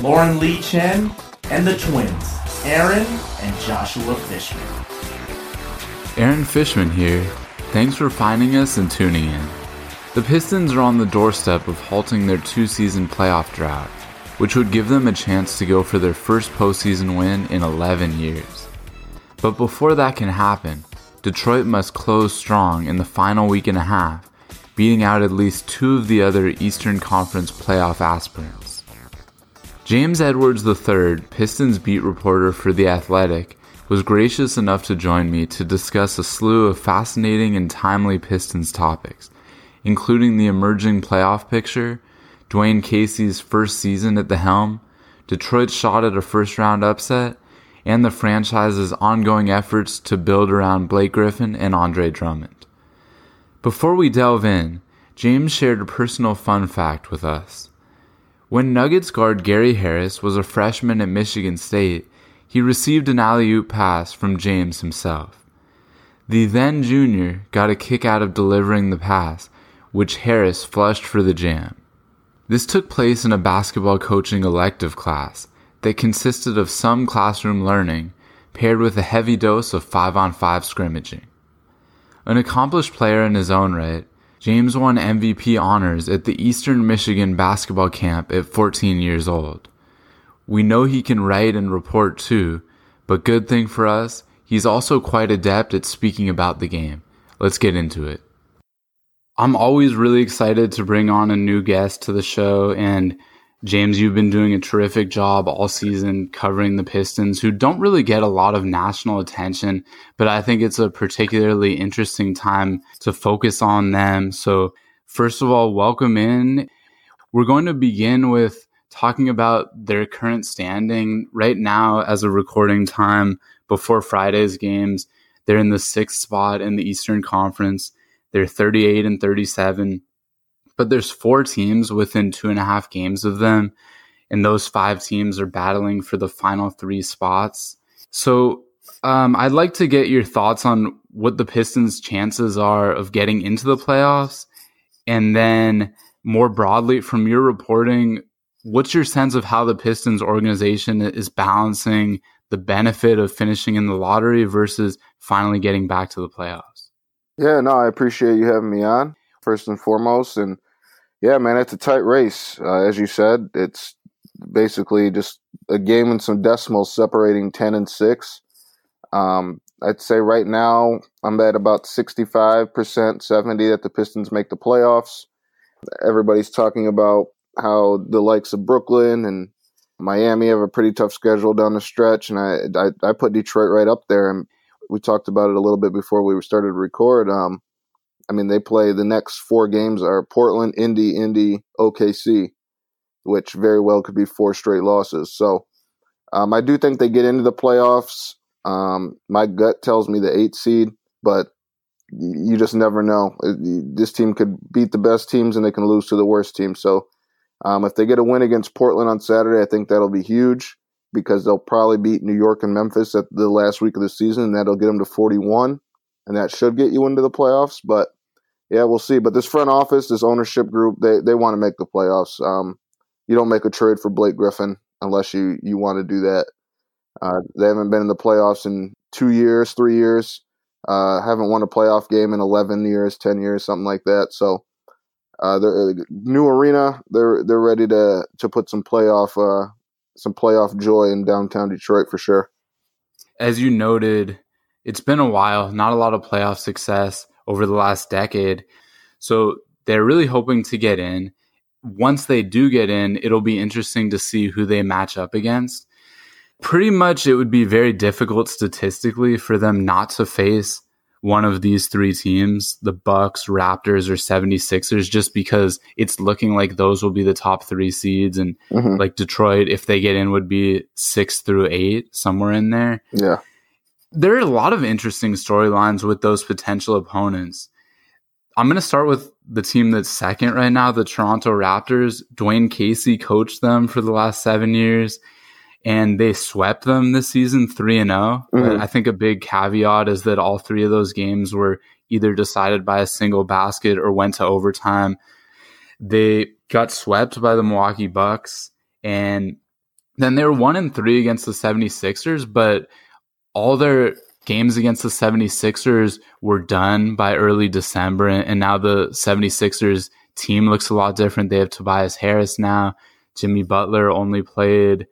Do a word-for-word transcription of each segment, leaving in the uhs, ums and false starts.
Lauren Lee Chen and the twins, Aaron and Joshua Fishman. Aaron Fishman here. Thanks for finding us and tuning in. The Pistons are on the doorstep of halting their two-season playoff drought, which would give them a chance to go for their first postseason win in eleven years. But before that can happen, Detroit must close strong in the final week and a half, beating out at least two of the other Eastern Conference playoff aspirants. James Edwards the third, Pistons beat reporter for The Athletic, was gracious enough to join me to discuss a slew of fascinating and timely Pistons topics, including the emerging playoff picture, Dwayne Casey's first season at the helm, Detroit's shot at a first-round upset, and the franchise's ongoing efforts to build around Blake Griffin and Andre Drummond. Before we delve in, James shared a personal fun fact with us. When Nuggets guard Gary Harris was a freshman at Michigan State, he received an alley-oop pass from James himself. The then junior got a kick out of delivering the pass, which Harris flushed for the jam. This took place in a basketball coaching elective class that consisted of some classroom learning paired with a heavy dose of five-on five scrimmaging. An accomplished player in his own right, James won M V P honors at the Eastern Michigan basketball camp at fourteen years old. We know he can write and report too, but good thing for us, he's also quite adept at speaking about the game. Let's get into it. I'm always really excited to bring on a new guest to the show, and James, you've been doing a terrific job all season covering the Pistons, who don't really get a lot of national attention, but I think it's a particularly interesting time to focus on them. So first of all, welcome in. We're going to begin with talking about their current standing. Right now, as a recording time before Friday's games, they're in the sixth spot in the Eastern Conference. They're thirty-eight and thirty-seven. But there's four teams within two and a half games of them, and those five teams are battling for the final three spots. So um, I'd like to get your thoughts on what the Pistons' chances are of getting into the playoffs, and then more broadly from your reporting, what's your sense of how the Pistons organization is balancing the benefit of finishing in the lottery versus finally getting back to the playoffs? Yeah, no, I appreciate you having me on, first and foremost, and yeah, man, it's a tight race. Uh, as you said, it's basically just a game and some decimals separating ten and six. Um, I'd say right now I'm at about sixty-five percent, seventy percent that the Pistons make the playoffs. Everybody's talking about how the likes of Brooklyn and Miami have a pretty tough schedule down the stretch, and I, I, I put Detroit right up there, and we talked about it a little bit before we started to record. Um, I mean, they play the next four games are Portland, Indy, Indy, O K C, which very well could be four straight losses. So um, I do think they get into the playoffs. Um, my gut tells me the eight seed, but you just never know. This team could beat the best teams and they can lose to the worst team. So um, if they get a win against Portland on Saturday, I think that'll be huge because they'll probably beat New York and Memphis at the last week of the season, and that'll get them to forty-one, and that should get you into the playoffs. But yeah, we'll see. But this front office, this ownership group, they they want to make the playoffs. Um, you don't make a trade for Blake Griffin unless you, you want to do that. Uh, they haven't been in the playoffs in two years, three years. Uh, haven't won a playoff game in eleven years, ten years, something like that. So uh, the new arena, they're they're ready to to put some playoff uh, some playoff joy in downtown Detroit for sure. As you noted, it's been a while. Not a lot of playoff success over the last decade. So they're really hoping to get in. Once they do get in, it'll be interesting to see who they match up against. Pretty much it would be very difficult statistically for them not to face one of these three teams, the Bucks, Raptors, or seventy-sixers, just because it's looking like those will be the top three seeds. And mm-hmm. like Detroit, if they get in, would be six through eight, somewhere in there. Yeah. There are a lot of interesting storylines with those potential opponents. I'm going to start with the team that's second right now, the Toronto Raptors. Dwayne Casey coached them for the last seven years, and they swept them this season three and oh. Mm-hmm. I think a big caveat is that all three of those games were either decided by a single basket or went to overtime. They got swept by the Milwaukee Bucks, and then they were one and three against the seventy-sixers, but all their games against the seventy-sixers were done by early December, and now the seventy-sixers team looks a lot different. They have Tobias Harris now. Jimmy Butler only played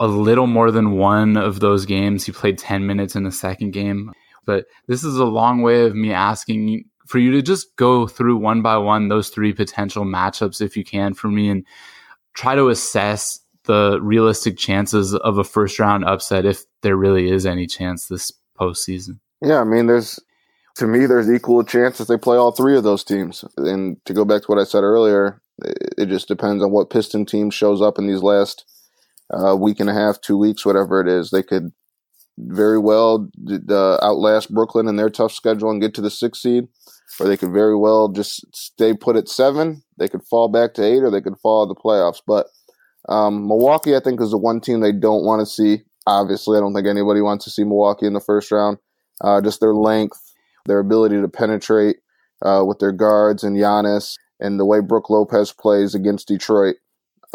a little more than one of those games. He played ten minutes in the second game. But this is a long way of me asking for you to just go through one by one those three potential matchups, if you can, for me, and try to assess the realistic chances of a first round upset, if there really is any chance this postseason. Yeah, I mean, there's to me, there's equal chances they play all three of those teams. And to go back to what I said earlier, it just depends on what Piston team shows up in these last uh, week and a half, two weeks, whatever it is. They could very well uh, outlast Brooklyn in their tough schedule and get to the sixth seed, or they could very well just stay put at seven. They could fall back to eight, or they could fall out of the playoffs. But Um, Milwaukee, I think, is the one team they don't want to see. Obviously, I don't think anybody wants to see Milwaukee in the first round. Uh, just their length, their ability to penetrate uh, with their guards and Giannis, and the way Brook Lopez plays against Detroit.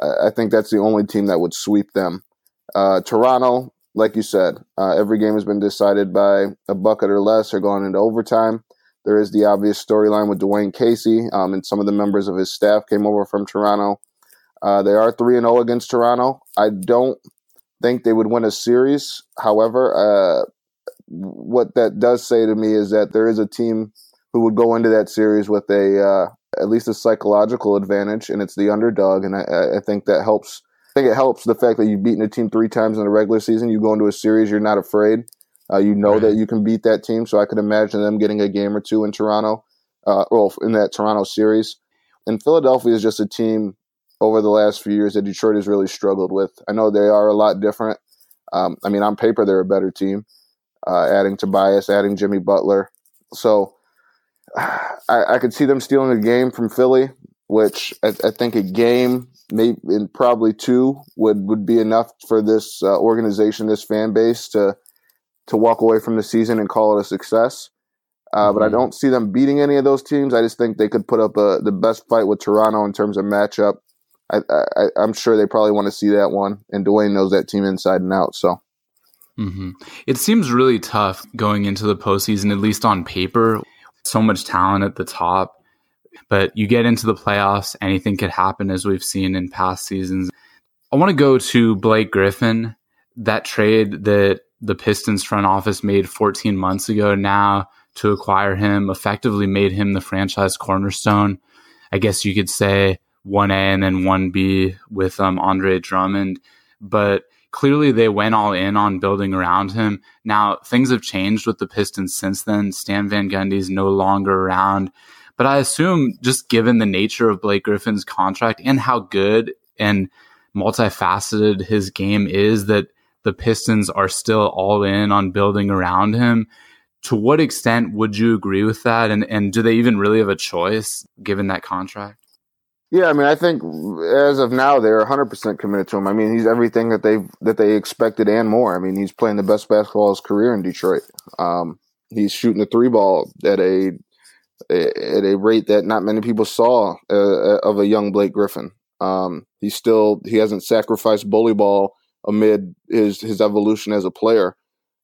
I, I think that's the only team that would sweep them. Uh, Toronto, like you said, uh, every game has been decided by a bucket or less or going into overtime. There is the obvious storyline with Dwayne Casey, um, and some of the members of his staff came over from Toronto. Uh, they are three and oh against Toronto. I don't think they would win a series. However, uh, what that does say to me is that there is a team who would go into that series with a uh, at least a psychological advantage, and it's the underdog. And I, I think that helps. I think it helps the fact that you've beaten a team three times in the regular season. You go into a series, you're not afraid. Uh, you know right. that you can beat that team. So I could imagine them getting a game or two in Toronto, uh, well, in that Toronto series. And Philadelphia is just a team over the last few years that Detroit has really struggled with. I know they are a lot different. Um, I mean, on paper, they're a better team, uh, adding Tobias, adding Jimmy Butler. So I, I could see them stealing a game from Philly, which I, I think a game, maybe and probably two, would, would be enough for this uh, organization, this fan base, to to walk away from the season and call it a success. Uh, mm-hmm. But I don't see them beating any of those teams. I just think they could put up a, the best fight with Toronto in terms of matchup. I, I, I'm sure they probably want to see that one, and Dwayne knows that team inside and out. So, mm-hmm. It seems really tough going into the postseason, at least on paper. So much talent at the top, but you get into the playoffs, anything could happen, as we've seen in past seasons. I want to go to Blake Griffin, that trade that the Pistons front office made fourteen months ago now to acquire him, effectively made him the franchise cornerstone. I guess you could say one A and then one B with um, Andre Drummond. But clearly they went all in on building around him. Now, things have changed with the Pistons since then. Stan Van Gundy is no longer around. But I assume, just given the nature of Blake Griffin's contract and how good and multifaceted his game is, that the Pistons are still all in on building around him. To what extent would you agree with that? And, and do they even really have a choice given that contract? Yeah, I mean, I think as of now, they're one hundred percent committed to him. I mean, he's everything that they that they expected and more. I mean, he's playing the best basketball of his career in Detroit. Um, he's shooting the three ball at a at a rate that not many people saw uh, of a young Blake Griffin. Um, he's still he hasn't sacrificed bully ball amid his his evolution as a player.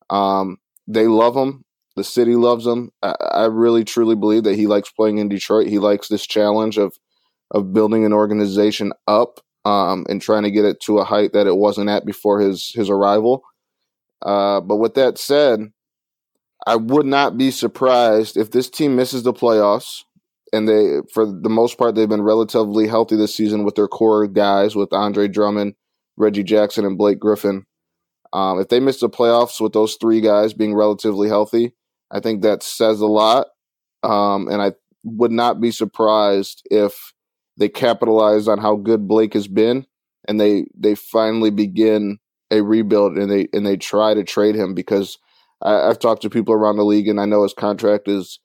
Um, they love him. The city loves him. I, I really truly believe that he likes playing in Detroit. He likes this challenge of of building an organization up um, and trying to get it to a height that it wasn't at before his his arrival. Uh, but with that said, I would not be surprised if this team misses the playoffs, and they, for the most part, they've been relatively healthy this season with their core guys, with Andre Drummond, Reggie Jackson, and Blake Griffin. Um, if they miss the playoffs with those three guys being relatively healthy, I think that says a lot, um, and I would not be surprised if they capitalize on how good Blake has been, and they they finally begin a rebuild, and they and they try to trade him, because I, I've talked to people around the league, and I know his contract is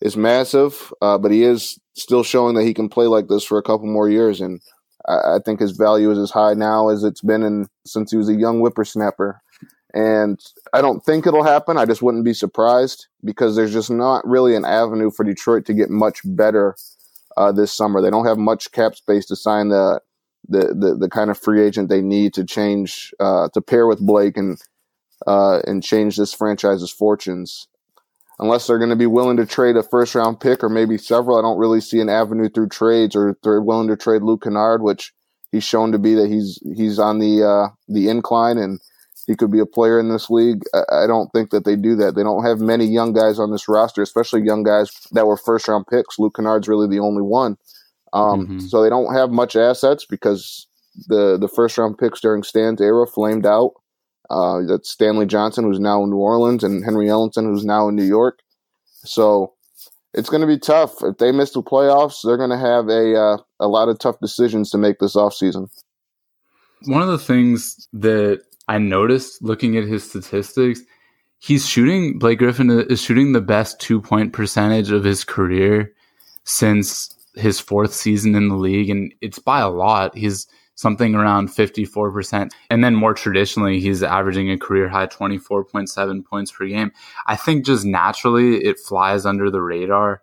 is massive, uh, but he is still showing that he can play like this for a couple more years, and I, I think his value is as high now as it's been in, since he was a young whippersnapper. And I don't think it'll happen. I just wouldn't be surprised, because there's just not really an avenue for Detroit to get much better uh, this summer. They don't have much cap space to sign the the the, the kind of free agent they need to change uh, to pair with Blake and uh, and change this franchise's fortunes. Unless they're going to be willing to trade a first round pick or maybe several, I don't really see an avenue through trades, or they're willing to trade Luke Kennard, which he's shown to be that he's he's on the uh, the incline and he could be a player in this league. I don't think that they do that. They don't have many young guys on this roster, especially young guys that were first-round picks. Luke Kennard's really the only one. Um, mm-hmm. So they don't have much assets, because the, the first-round picks during Stan's era flamed out. Uh, that's Stanley Johnson, who's now in New Orleans, and Henry Ellinson, who's now in New York. So it's going to be tough. If they miss the playoffs, they're going to have a uh, a lot of tough decisions to make this offseason. One of the things that I noticed looking at his statistics, he's shooting, Blake Griffin is shooting the best two-point percentage of his career since his fourth season in the league, and it's by a lot. He's something around fifty-four percent. And then more traditionally, he's averaging a career-high twenty-four point seven points per game. I think just naturally it flies under the radar,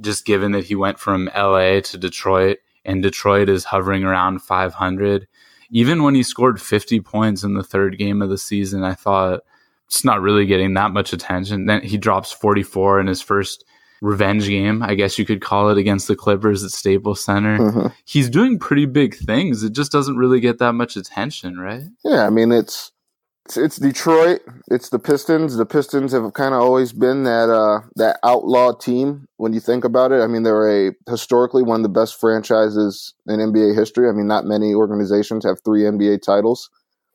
just given that he went from L A to Detroit, and Detroit is hovering around five hundred. Even when he scored fifty points in the third game of the season, I thought it's not really getting that much attention. Then he drops forty-four in his first revenge game, I guess you could call it, against the Clippers at Staples Center. Mm-hmm. He's doing pretty big things. It just doesn't really get that much attention, right? Yeah, I mean, it's it's, it's Detroit. It's the Pistons. The Pistons have kind of always been that uh, that outlaw team when you think about it. I mean, they're a historically one of the best franchises in N B A history. I mean, not many organizations have three N B A titles.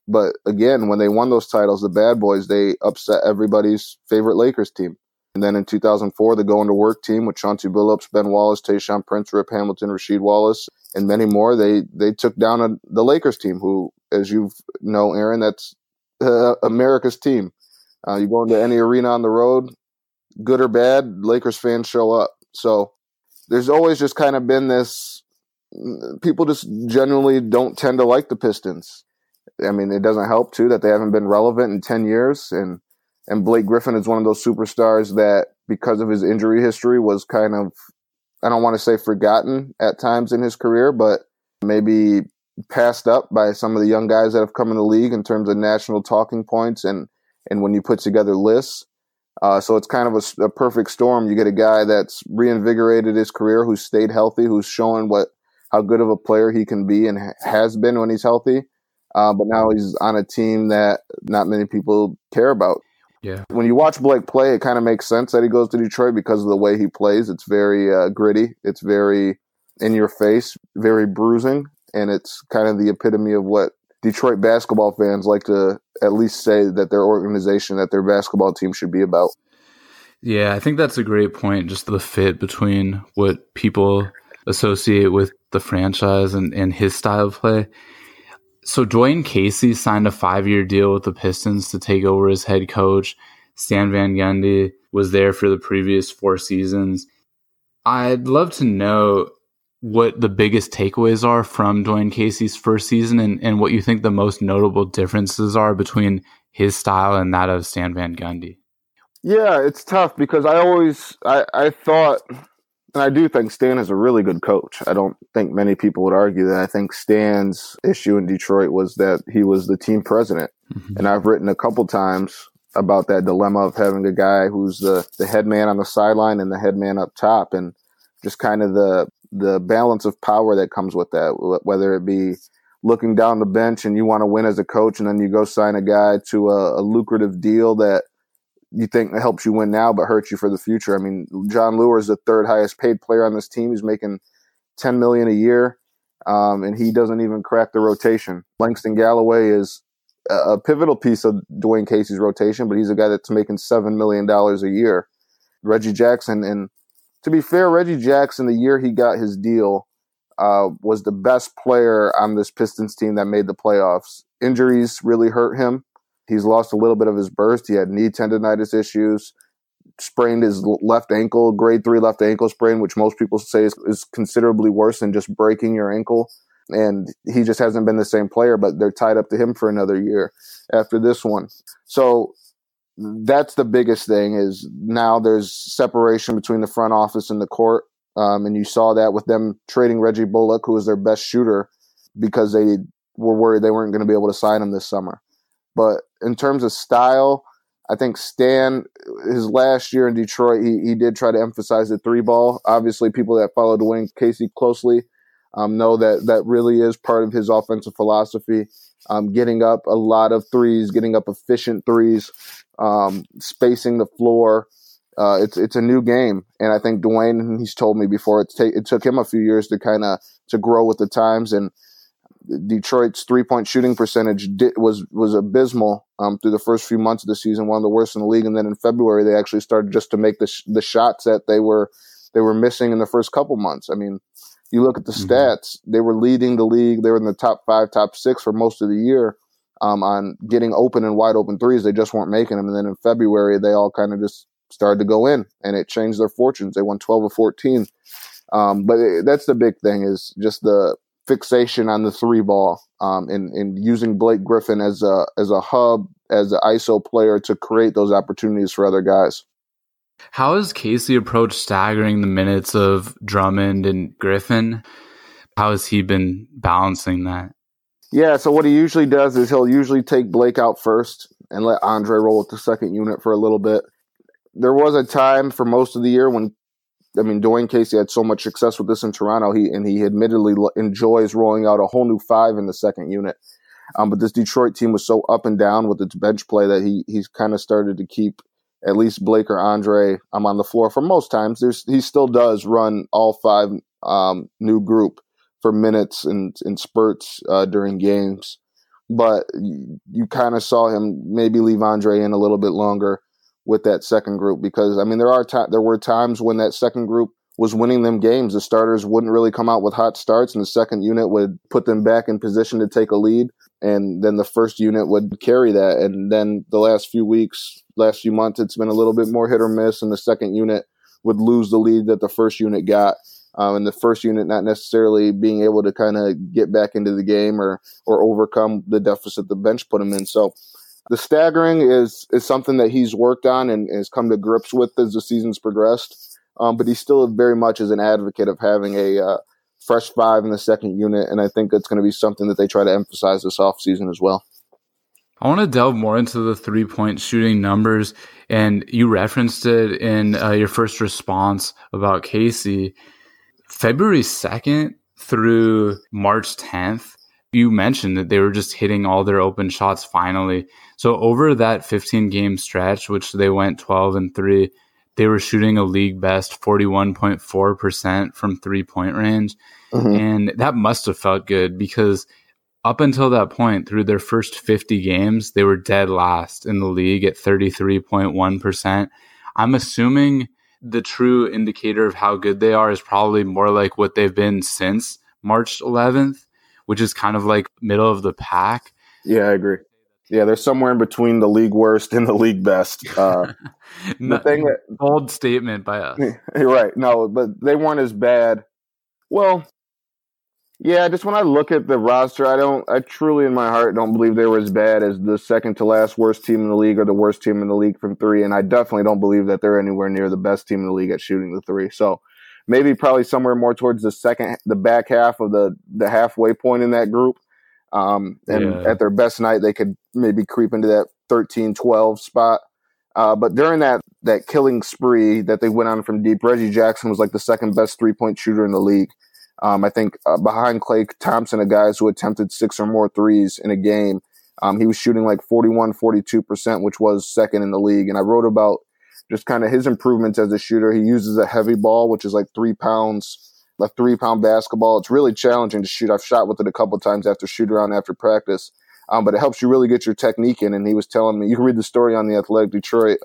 But again, when they won those titles, the Bad Boys, they upset everybody's favorite Lakers team. And then in two thousand four, the Going to Work team with Chauncey Billups, Ben Wallace, Tayshaun Prince, Rip Hamilton, Rasheed Wallace, and many more, they they took down a, the Lakers team, who, as you know, Aaron, that's Uh, America's team. Uh, you go into any arena on the road, good or bad, Lakers fans show up. So there's always just kind of been this, people just genuinely don't tend to like the Pistons. I mean, it doesn't help, too, that they haven't been relevant in ten years. And, and Blake Griffin is one of those superstars that, because of his injury history, was kind of, I don't want to say forgotten at times in his career, but maybe passed up by some of the young guys that have come in the league in terms of national talking points and, and when you put together lists. Uh, so it's kind of a, a perfect storm. You get a guy that's reinvigorated his career, who's stayed healthy, who's showing what how good of a player he can be and ha- has been when he's healthy. Uh, but now he's on a team that not many people care about. Yeah. When you watch Blake play, it kind of makes sense that he goes to Detroit because of the way he plays. It's very uh, gritty. It's very in your face, very bruising. And it's kind of the epitome of what Detroit basketball fans like to at least say that their organization, that their basketball team should be about. Yeah, I think that's a great point, just the fit between what people associate with the franchise and, and his style of play. So Dwayne Casey signed a five-year deal with the Pistons to take over as head coach. Stan Van Gundy was there for the previous four seasons. I'd love to know what the biggest takeaways are from Dwayne Casey's first season, and, and what you think the most notable differences are between his style and that of Stan Van Gundy. Yeah, it's tough because I always I, I thought, and I do think Stan is a really good coach. I don't think many people would argue that. I think Stan's issue in Detroit was that he was the team president. Mm-hmm. And I've written a couple times about that dilemma of having a guy who's the, the head man on the sideline and the head man up top, and just kind of the the balance of power that comes with that, whether it be looking down the bench and you want to win as a coach, and then you go sign a guy to a, a lucrative deal that you think helps you win now but hurts you for the future. I mean, Jon Leuer is the third highest paid player on this team. He's making ten million dollars a year, um, and he doesn't even crack the rotation. Langston Galloway is a pivotal piece of Dwayne Casey's rotation, but he's a guy that's making seven million dollars a year. Reggie Jackson, and to be fair, Reggie Jackson, the year he got his deal, uh, was the best player on this Pistons team that made the playoffs. Injuries really hurt him. He's lost a little bit of his burst. He had knee tendonitis issues, sprained his left ankle, grade three left ankle sprain, which most people say is, is considerably worse than just breaking your ankle. And he just hasn't been the same player, but they're tied up to him for another year after this one. So that's the biggest thing, is now there's separation between the front office and the court. Um, and you saw that with them trading Reggie Bullock, who was their best shooter, because they were worried they weren't going to be able to sign him this summer. But in terms of style, I think Stan, his last year in Detroit, he, he did try to emphasize the three ball. Obviously, people that follow Dwayne Casey closely um, know that that really is part of his offensive philosophy, um, getting up a lot of threes, getting up efficient threes, um, spacing the floor. Uh, it's it's a new game, and I think Dwayne, he's told me before, it, ta- it took him a few years to kind of to grow with the times, and Detroit's three-point shooting percentage di- was was abysmal um, through the first few months of the season, one of the worst in the league. And then in February, they actually started just to make the sh- the shots that they were they were missing in the first couple months. I mean, you look at the mm-hmm. stats; they were leading the league. They were in the top five, top six for most of the year um, on getting open and wide open threes. They just weren't making them. And then in February, they all kind of just started to go in, and it changed their fortunes. They won twelve or fourteen, um, but it, that's the big thing, is just the fixation on the three ball, um, and, and using Blake Griffin as a as a hub, as an I S O player, to create those opportunities for other guys. How has Casey approached staggering the minutes of Drummond and Griffin? How has he been balancing that? Yeah, so what he usually does is he'll usually take Blake out first and let Andre roll with the second unit for a little bit. There was a time for most of the year when, I mean, Dwayne Casey had so much success with this in Toronto, he and he admittedly enjoys rolling out a whole new five in the second unit. Um, but this Detroit team was so up and down with its bench play that he he's kind of started to keep at least Blake or Andre um, on the floor for most times. There's, he still does run all five um, new group for minutes and, and spurts uh, during games. But you, you kind of saw him maybe leave Andre in a little bit longer with that second group, because I mean, there are t- there were times when that second group was winning them games. The starters wouldn't really come out with hot starts, and the second unit would put them back in position to take a lead, and then the first unit would carry that. And then the last few weeks, last few months, it's been a little bit more hit or miss, and the second unit would lose the lead that the first unit got, um, and the first unit not necessarily being able to kind of get back into the game or or overcome the deficit the bench put them in. So the staggering is is something that he's worked on and has come to grips with as the season's progressed. Um, but he still very much is an advocate of having a uh, fresh five in the second unit, and I think that's going to be something that they try to emphasize this offseason as well. I want to delve more into the three-point shooting numbers, and you referenced it in uh, your first response about Casey. February second through March tenth, you mentioned that they were just hitting all their open shots finally. So over that fifteen-game stretch, which they went twelve and three, they were shooting a league best forty-one point four percent from three-point range. Mm-hmm. And that must have felt good, because up until that point, through their first fifty games, they were dead last in the league at thirty-three point one percent. I'm assuming the true indicator of how good they are is probably more like what they've been since March eleventh. Which is kind of like middle of the pack. Yeah, I agree. Yeah, they're somewhere in between the league worst and the league best. Uh, no, the thing that, bold statement by us. Right. No, but they weren't as bad. Well, yeah, just when I look at the roster, I don't. I truly, in my heart, don't believe they were as bad as the second to last worst team in the league or the worst team in the league from three. And I definitely don't believe that they're anywhere near the best team in the league at shooting the three. So maybe probably somewhere more towards the second, the back half of the, the halfway point in that group. Um, and yeah. At their best night, they could maybe creep into that thirteen twelve spot. Uh, but during that, that killing spree that they went on from deep, Reggie Jackson was like the second best three-point shooter in the league. Um, I think uh, behind Clay Thompson, the guys who attempted six or more threes in a game, um, he was shooting like forty-one, forty-two percent, which was second in the league. And I wrote about just kind of his improvements as a shooter. He uses a heavy ball, which is like three pounds, a three-pound basketball. It's really challenging to shoot. I've shot with it a couple of times after shoot-around after practice. um, but it helps you really get your technique in. And he was telling me, you can read the story on The Athletic Detroit.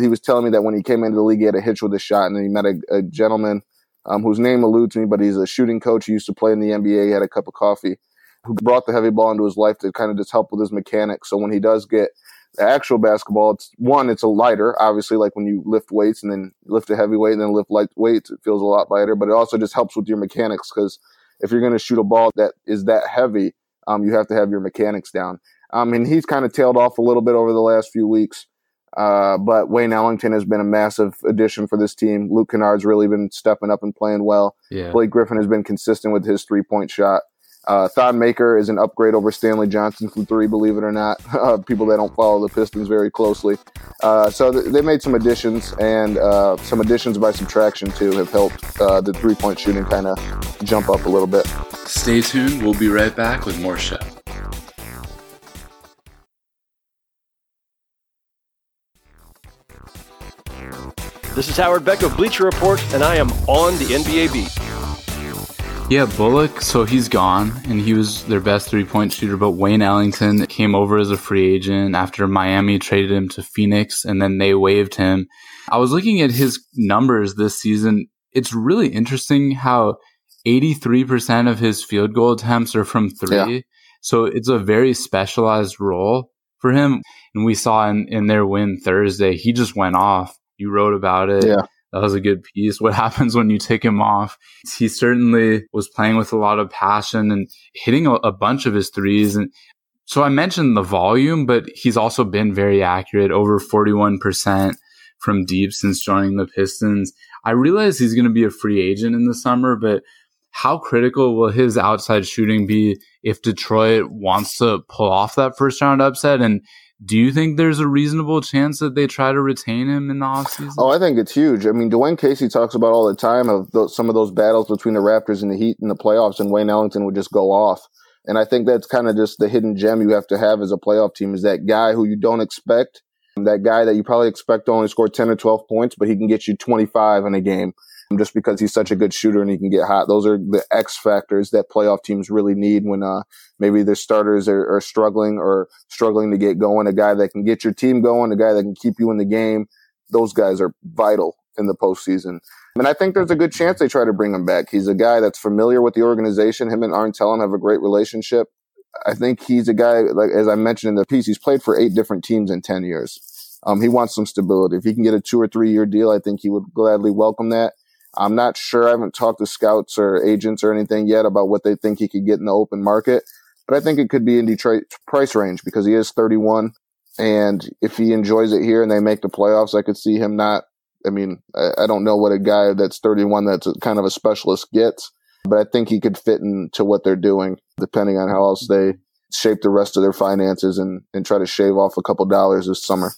He was telling me that when he came into the league, he had a hitch with his shot, and then he met a, a gentleman um, whose name eludes me, but he's a shooting coach who used to play in the N B A. He had a cup of coffee, who brought the heavy ball into his life to kind of just help with his mechanics. So when he does get the actual basketball, it's one, it's a lighter, obviously, like when you lift weights and then lift a heavy weight and then lift light weights, it feels a lot lighter, but it also just helps with your mechanics, because if you're going to shoot a ball that is that heavy, um, you have to have your mechanics down. Um, and he's kind of tailed off a little bit over the last few weeks, uh, but Wayne Ellington has been a massive addition for this team. Luke Kennard's really been stepping up and playing well. Yeah. Blake Griffin has been consistent with his three-point shot. Uh, Thon Maker is an upgrade over Stanley Johnson from three, believe it or not. Uh, people that don't follow the Pistons very closely. Uh, so th- they made some additions, and uh, some additions by subtraction, too, have helped uh, the three-point shooting kind of jump up a little bit. Stay tuned. We'll be right back with more show. This is Howard Beck of Bleacher Report, and I am on the N B A Beat. Yeah, Bullock, so he's gone, and he was their best three-point shooter, but Wayne Ellington came over as a free agent after Miami traded him to Phoenix, and then they waived him. I was looking at his numbers this season. It's really interesting how eighty-three percent of his field goal attempts are from three, yeah. So it's a very specialized role for him, and we saw in, in their win Thursday, he just went off. You wrote about it. Yeah. That was a good piece. What happens when you take him off? He certainly was playing with a lot of passion and hitting a, a bunch of his threes. And so I mentioned the volume, but he's also been very accurate, over forty-one percent from deep since joining the Pistons. I realize he's going to be a free agent in the summer, but how critical will his outside shooting be if Detroit wants to pull off that first round upset? And do you think there's a reasonable chance that they try to retain him in the offseason? Oh, I think it's huge. I mean, Dwayne Casey talks about all the time of those, some of those battles between the Raptors and the Heat in the playoffs, and Wayne Ellington would just go off. And I think that's kind of just the hidden gem you have to have as a playoff team, is that guy who you don't expect, that guy that you probably expect to only score ten or twelve points, but he can get you twenty-five in a game just because he's such a good shooter and he can get hot. Those are the X factors that playoff teams really need when uh, maybe their starters are, are struggling or struggling to get going. A guy that can get your team going, a guy that can keep you in the game, those guys are vital in the postseason. And I think there's a good chance they try to bring him back. He's a guy that's familiar with the organization. Him and Arn Tellem have a great relationship. I think he's a guy, like as I mentioned in the piece, he's played for eight different teams in ten years. Um, he wants some stability. If he can get a two- or three-year deal, I think he would gladly welcome that. I'm not sure. I haven't talked to scouts or agents or anything yet about what they think he could get in the open market, but I think it could be in Detroit's price range because he is thirty-one, and if he enjoys it here and they make the playoffs, I could see him not. I mean, I, I don't know what a guy that's thirty-one that's a, kind of a specialist gets, but I think he could fit into what they're doing depending on how else they shape the rest of their finances and, and try to shave off a couple dollars this summer.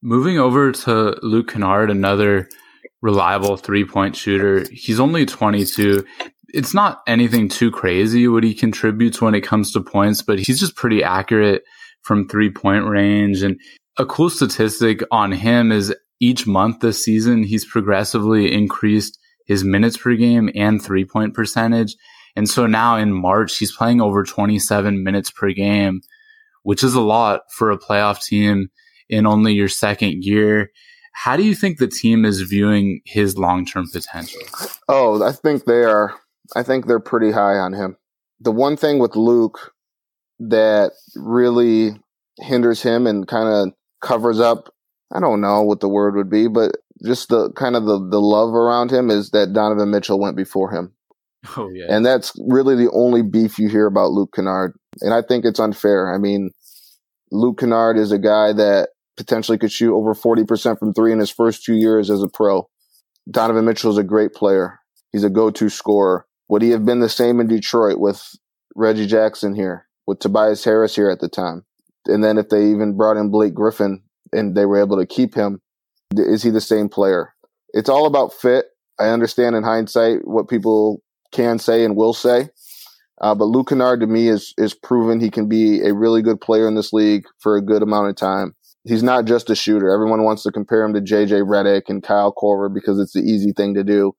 Moving over to Luke Kennard, another reliable three-point shooter. He's only twenty-two. It's not anything too crazy what he contributes when it comes to points, but he's just pretty accurate from three-point range. And a cool statistic on him is each month this season, he's progressively increased his minutes per game and three-point percentage. And so now in March, he's playing over twenty-seven minutes per game, which is a lot for a playoff team in only your second year. How do you think the team is viewing his long-term potential? Oh, I think they are. I think they're pretty high on him. The one thing with Luke that really hinders him and kind of covers up, I don't know what the word would be, but just the kind of the, the love around him is that Donovan Mitchell went before him. Oh, yeah. And that's really the only beef you hear about Luke Kennard. And I think it's unfair. I mean, Luke Kennard is a guy that potentially could shoot over forty percent from three in his first two years as a pro. Donovan Mitchell is a great player. He's a go-to scorer. Would he have been the same in Detroit with Reggie Jackson here, with Tobias Harris here at the time? And then if they even brought in Blake Griffin and they were able to keep him, is he the same player? It's all about fit. I understand in hindsight what people can say and will say. Uh, but Luke Kennard, to me, is, is proven he can be a really good player in this league for a good amount of time. He's not just a shooter. Everyone wants to compare him to J J. Redick and Kyle Korver because it's the easy thing to do.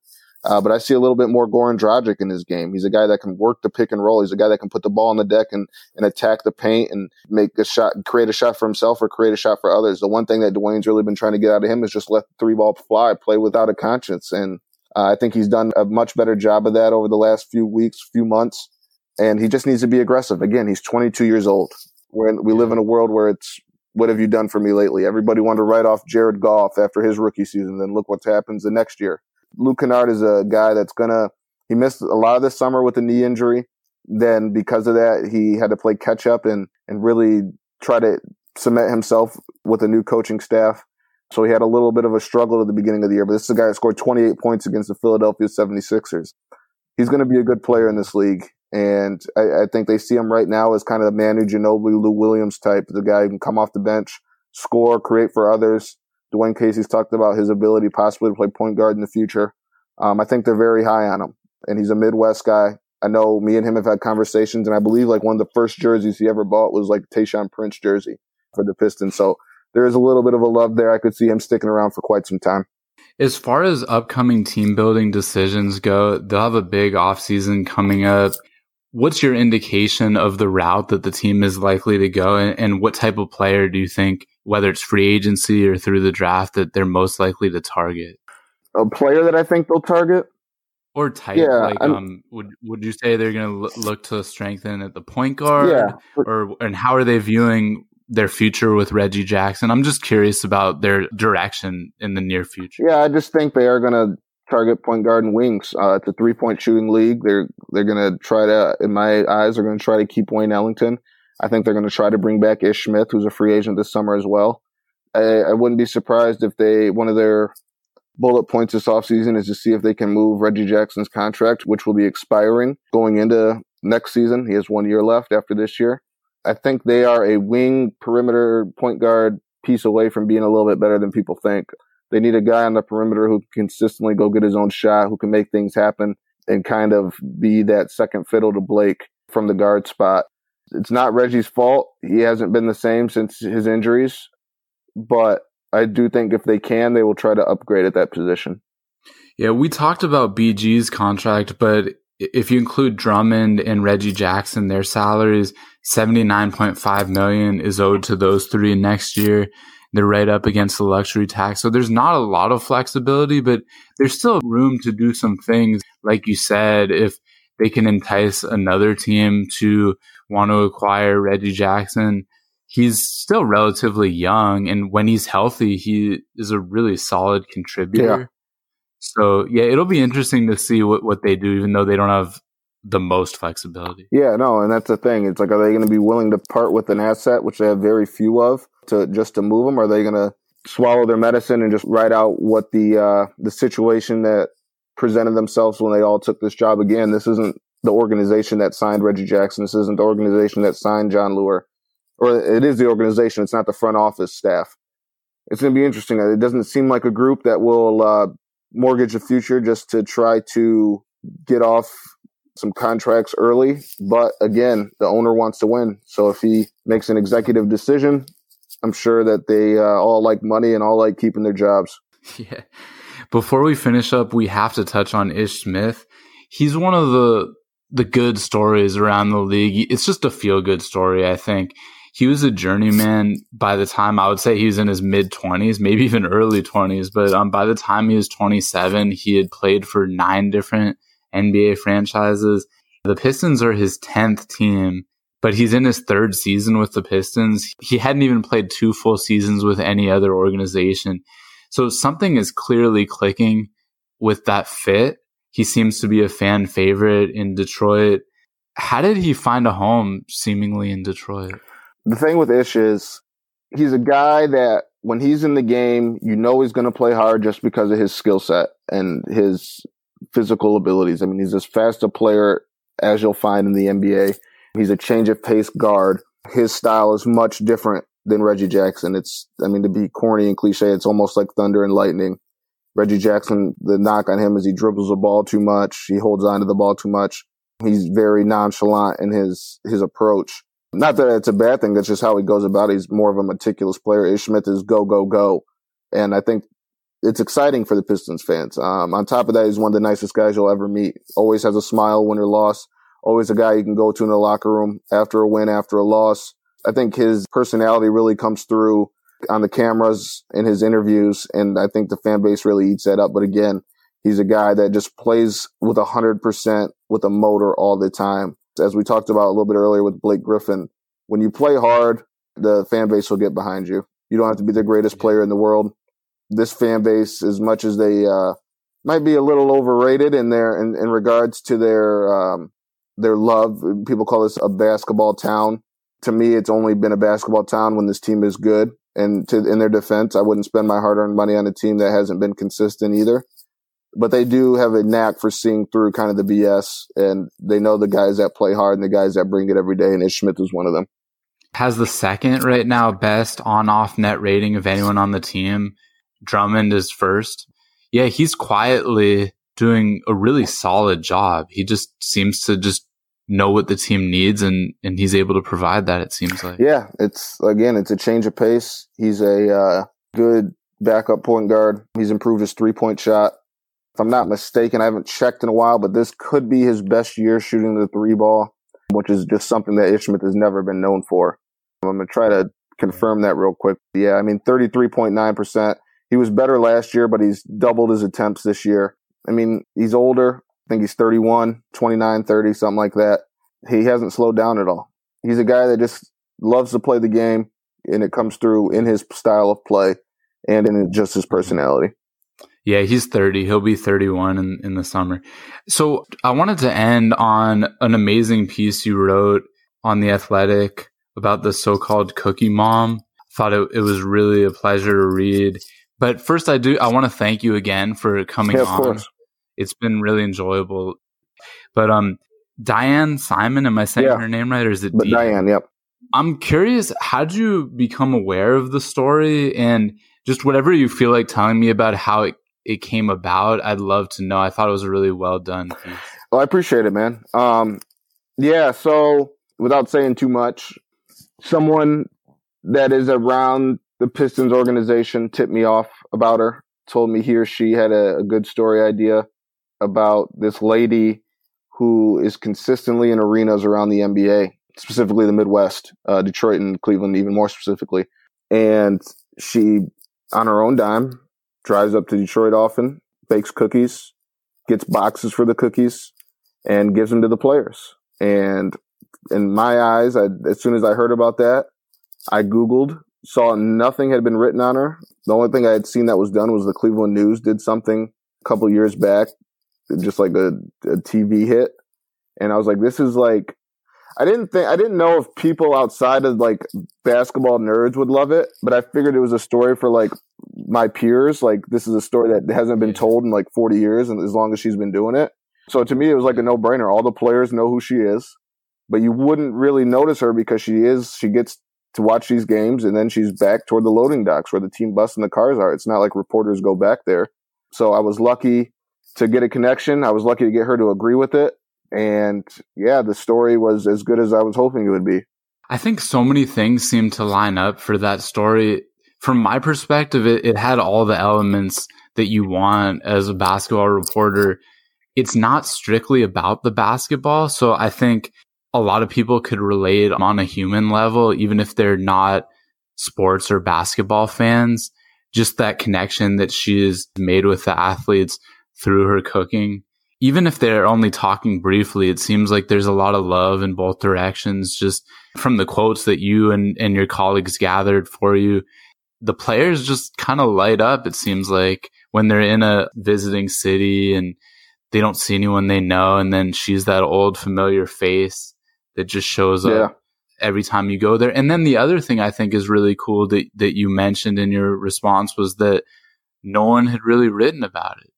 Uh, but I see a little bit more Goran Dragic in his game. He's a guy that can work the pick and roll. He's a guy that can put the ball on the deck and, and attack the paint and make a shot, create a shot for himself or create a shot for others. The one thing that Dwayne's really been trying to get out of him is just let the three ball fly, play without a conscience. And uh, I think he's done a much better job of that over the last few weeks, few months. And he just needs to be aggressive. Again, he's twenty-two years old. We're in, we live in a world where it's, what have you done for me lately? Everybody wanted to write off Jared Goff after his rookie season. Then look what happens the next year. Luke Kennard is a guy that's going to – he missed a lot of this summer with a knee injury. Then because of that, he had to play catch-up and, and really try to cement himself with a new coaching staff. So he had a little bit of a struggle at the beginning of the year. But this is a guy that scored twenty-eight points against the Philadelphia seventy-sixers. He's going to be a good player in this league. And I, I think they see him right now as kind of the Manu Ginobili, Lou Williams type, the guy who can come off the bench, score, create for others. Dwayne Casey's talked about his ability possibly to play point guard in the future. Um, I think they're very high on him, and he's a Midwest guy. I know me and him have had conversations, and I believe like one of the first jerseys he ever bought was like Tayshaun Prince jersey for the Pistons. So there is a little bit of a love there. I could see him sticking around for quite some time. As far as upcoming team building decisions go, they'll have a big offseason coming up. What's your indication of the route that the team is likely to go, and, and what type of player do you think, whether it's free agency or through the draft, that they're most likely to target? A player that I think they'll target? Or type. Yeah, like, um, would would you say they're going to l- look to strengthen at the point guard? Yeah. Or, and how are they viewing their future with Reggie Jackson? I'm just curious about their direction in the near future. Yeah, I just think they are going to target point guard and wings. Uh, it's a three-point shooting league. They're, they're going to try to, in my eyes, they're going to try to keep Wayne Ellington. I think they're going to try to bring back Ish Smith, who's a free agent this summer as well. I, I wouldn't be surprised if they, one of their bullet points this offseason is to see if they can move Reggie Jackson's contract, which will be expiring going into next season. He has one year left after this year. I think they are a wing perimeter point guard piece away from being a little bit better than people think. They need a guy on the perimeter who can consistently go get his own shot, who can make things happen and kind of be that second fiddle to Blake from the guard spot. It's not Reggie's fault. He hasn't been the same since his injuries. But I do think if they can, they will try to upgrade at that position. Yeah, we talked about B G's contract, but if you include Drummond and Reggie Jackson, their salaries, seventy-nine point five million dollars is owed to those three next year. They're right up against the luxury tax. So there's not a lot of flexibility, but there's still room to do some things. Like you said, if they can entice another team to want to acquire Reggie Jackson. He's still relatively young, and when he's healthy, he is a really solid contributor. Yeah. So, yeah, it'll be interesting to see what, what they do, even though they don't have the most flexibility. Yeah, no, and that's the thing. It's like, are they going to be willing to part with an asset, which they have very few of, to just to move them? Are they going to swallow their medicine and just ride out what the uh, the situation that presented themselves when they all took this job again? This isn't the organization that signed Reggie Jackson. This isn't the organization that signed Jon Leuer. Or it is the organization. It's not the front office staff. It's going to be interesting. It doesn't seem like a group that will uh, mortgage the future just to try to get off some contracts early. But again, the owner wants to win. So if he makes an executive decision, I'm sure that they uh, all like money and all like keeping their jobs. Yeah. Before we finish up, we have to touch on Ish Smith. He's one of the the good stories around the league. It's just a feel-good story, I think. He was a journeyman by the time, I would say he was in his mid-twenties, maybe even early twenties. But um, by the time he was twenty-seven, he had played for nine different N B A franchises. The Pistons are his tenth team, but he's in his third season with the Pistons. He hadn't even played two full seasons with any other organization. So something is clearly clicking with that fit. He seems to be a fan favorite in Detroit. How did he find a home seemingly in Detroit? The thing with Ish is he's a guy that when he's in the game, you know he's going to play hard just because of his skill set and his physical abilities. I mean, he's as fast a player as you'll find in the N B A. He's a change of pace guard. His style is much different than Reggie Jackson. It's, I mean, to be corny and cliche, it's almost like thunder and lightning. Reggie Jackson, the knock on him is he dribbles the ball too much. He holds on to the ball too much. He's very nonchalant in his his approach. Not that it's a bad thing. That's just how he goes about it. He's more of a meticulous player. Ish Smith is go, go, go. And I think it's exciting for the Pistons fans. Um, on top of that, he's one of the nicest guys you'll ever meet. Always has a smile, win or loss. Always a guy you can go to in the locker room after a win, after a loss. I think his personality really comes through on the cameras in his interviews, and I think the fan base really eats that up. But again, he's a guy that just plays with one hundred percent with a motor all the time. As we talked about a little bit earlier with Blake Griffin, when you play hard, the fan base will get behind you. You don't have to be the greatest player in the world. This fan base, as much as they uh, might be a little overrated in their in, in regards to their um, their love, people call this a basketball town. To me, it's only been a basketball town when this team is good. And to, in their defense, I wouldn't spend my hard-earned money on a team that hasn't been consistent either. But they do have a knack for seeing through kind of the B S, and they know the guys that play hard and the guys that bring it every day, and Ish Smith is one of them. Has the second right now best on-off net rating of anyone on the team. Drummond is first. Yeah, he's quietly doing a really solid job. He just seems to just know what the team needs, and, and he's able to provide that, it seems like. Yeah, it's again, it's a change of pace. He's a uh, good backup point guard. He's improved his three-point shot. If I'm not mistaken, I haven't checked in a while, but this could be his best year shooting the three ball, which is just something that Ish Smith has never been known for. I'm going to try to confirm that real quick. Yeah, I mean, thirty-three point nine percent. He was better last year, but he's doubled his attempts this year. I mean, he's older. I think he's thirty-one, twenty-nine, thirty, something like that. He hasn't slowed down at all. He's a guy that just loves to play the game, and it comes through in his style of play and in just his personality. Yeah, he's thirty. He'll be thirty-one in, in the summer. So I wanted to end on an amazing piece you wrote on The Athletic about the so-called Cookie Mom. Thought it, it was really a pleasure to read. But first, I do. I want to thank you again for coming yeah, of on. Course. It's been really enjoyable. But um, Diane Simon, am I saying yeah. her name right, or is it but Diane? Yep. I'm curious, how did you become aware of the story, and just whatever you feel like telling me about how it. it came about? I'd love to know. I thought it was a really well done piece. Well, I appreciate it, man. Um, yeah. So without saying too much, someone that is around the Pistons organization tipped me off about her, told me he or she had a, a good story idea about this lady who is consistently in arenas around the N B A, specifically the Midwest, uh, Detroit and Cleveland, even more specifically. And she, on her own dime, drives up to Detroit often, bakes cookies, gets boxes for the cookies, and gives them to the players. And in my eyes, I, as soon as I heard about that, I Googled, saw nothing had been written on her. The only thing I had seen that was done was the Cleveland News did something a couple years back, just like a, a T V hit. And I was like, this is like, I didn't think, I didn't know if people outside of like basketball nerds would love it, but I figured it was a story for like my peers. Like, this is a story that hasn't been told in like forty years, and as long as she's been doing it. So to me, it was like a no brainer. All the players know who she is, but you wouldn't really notice her because she is, she gets to watch these games, and then she's back toward the loading docks where the team bus and the cars are. It's not like reporters go back there. So I was lucky to get a connection. I was lucky to get her to agree with it. And yeah, the story was as good as I was hoping it would be. I think so many things seem to line up for that story. From my perspective, it, it had all the elements that you want as a basketball reporter. It's not strictly about the basketball. So I think a lot of people could relate on a human level, even if they're not sports or basketball fans. Just that connection that she's made with the athletes through her cooking. Even if they're only talking briefly, it seems like there's a lot of love in both directions, just from the quotes that you and, and your colleagues gathered for you. The players just kind of light up, it seems like, when they're in a visiting city and they don't see anyone they know. And then she's that old familiar face that just shows yeah. up every time you go there. And then the other thing I think is really cool that, that you mentioned in your response was that no one had really written about it.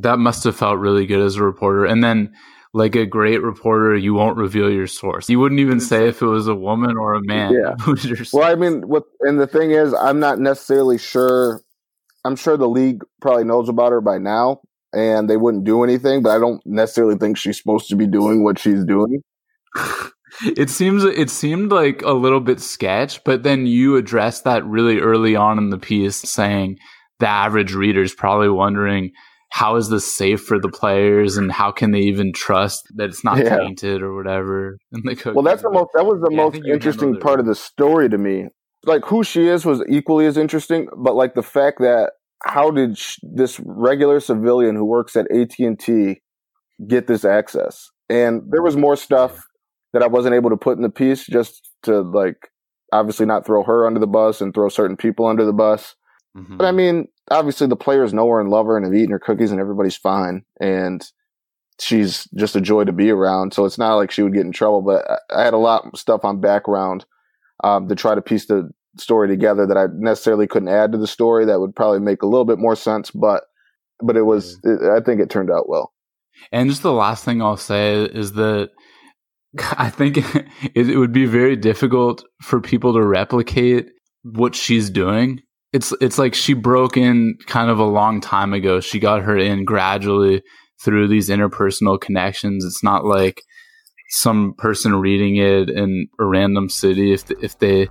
That must have felt really good as a reporter. And then, like a great reporter, you won't reveal your source. You wouldn't even say if it was a woman or a man. Yeah. Well, I mean, what, and the thing is, I'm not necessarily sure. I'm sure the league probably knows about her by now, and they wouldn't do anything, but I don't necessarily think she's supposed to be doing what she's doing. It seems it seemed like a little bit sketch, but then you addressed that really early on in the piece, saying the average reader is probably wondering, how is this safe for the players, and how can they even trust that it's not yeah. tainted or whatever? And they cook well, that's the most, that was the yeah, most interesting part of the story to me. Like, who she is was equally as interesting, but like the fact that how did sh- this regular civilian who works at A T and T get this access? And there was more stuff that I wasn't able to put in the piece, just to like obviously not throw her under the bus and throw certain people under the bus. Mm-hmm. But I mean, obviously the players know her and love her and have eaten her cookies and everybody's fine. And she's just a joy to be around. So it's not like she would get in trouble, but I had a lot of stuff on background um, to try to piece the story together that I necessarily couldn't add to the story. That would probably make a little bit more sense, but, but it was, it, I think it turned out well. And just the last thing I'll say is that I think it, it would be very difficult for people to replicate what she's doing. It's it's like she broke in kind of a long time ago. She got her in gradually through these interpersonal connections. It's not like some person reading it in a random city, if the, if they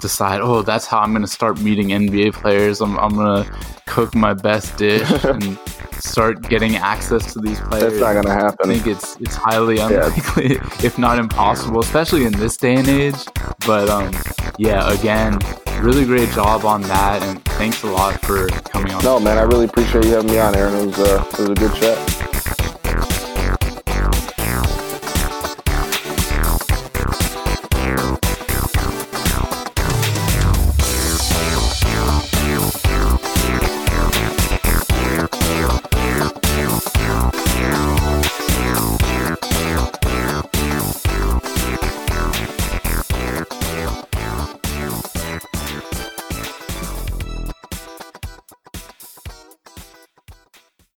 decide, oh, that's how I'm going to start meeting N B A players. I'm I'm going to cook my best dish and start getting access to these players. That's not going to happen. I think it's it's highly unlikely, yeah. if not impossible, especially in this day and age. But um, yeah, again, really great job on that, and thanks a lot for coming on. No, man, I really appreciate you having me on, Aaron. It was uh, it was a good chat.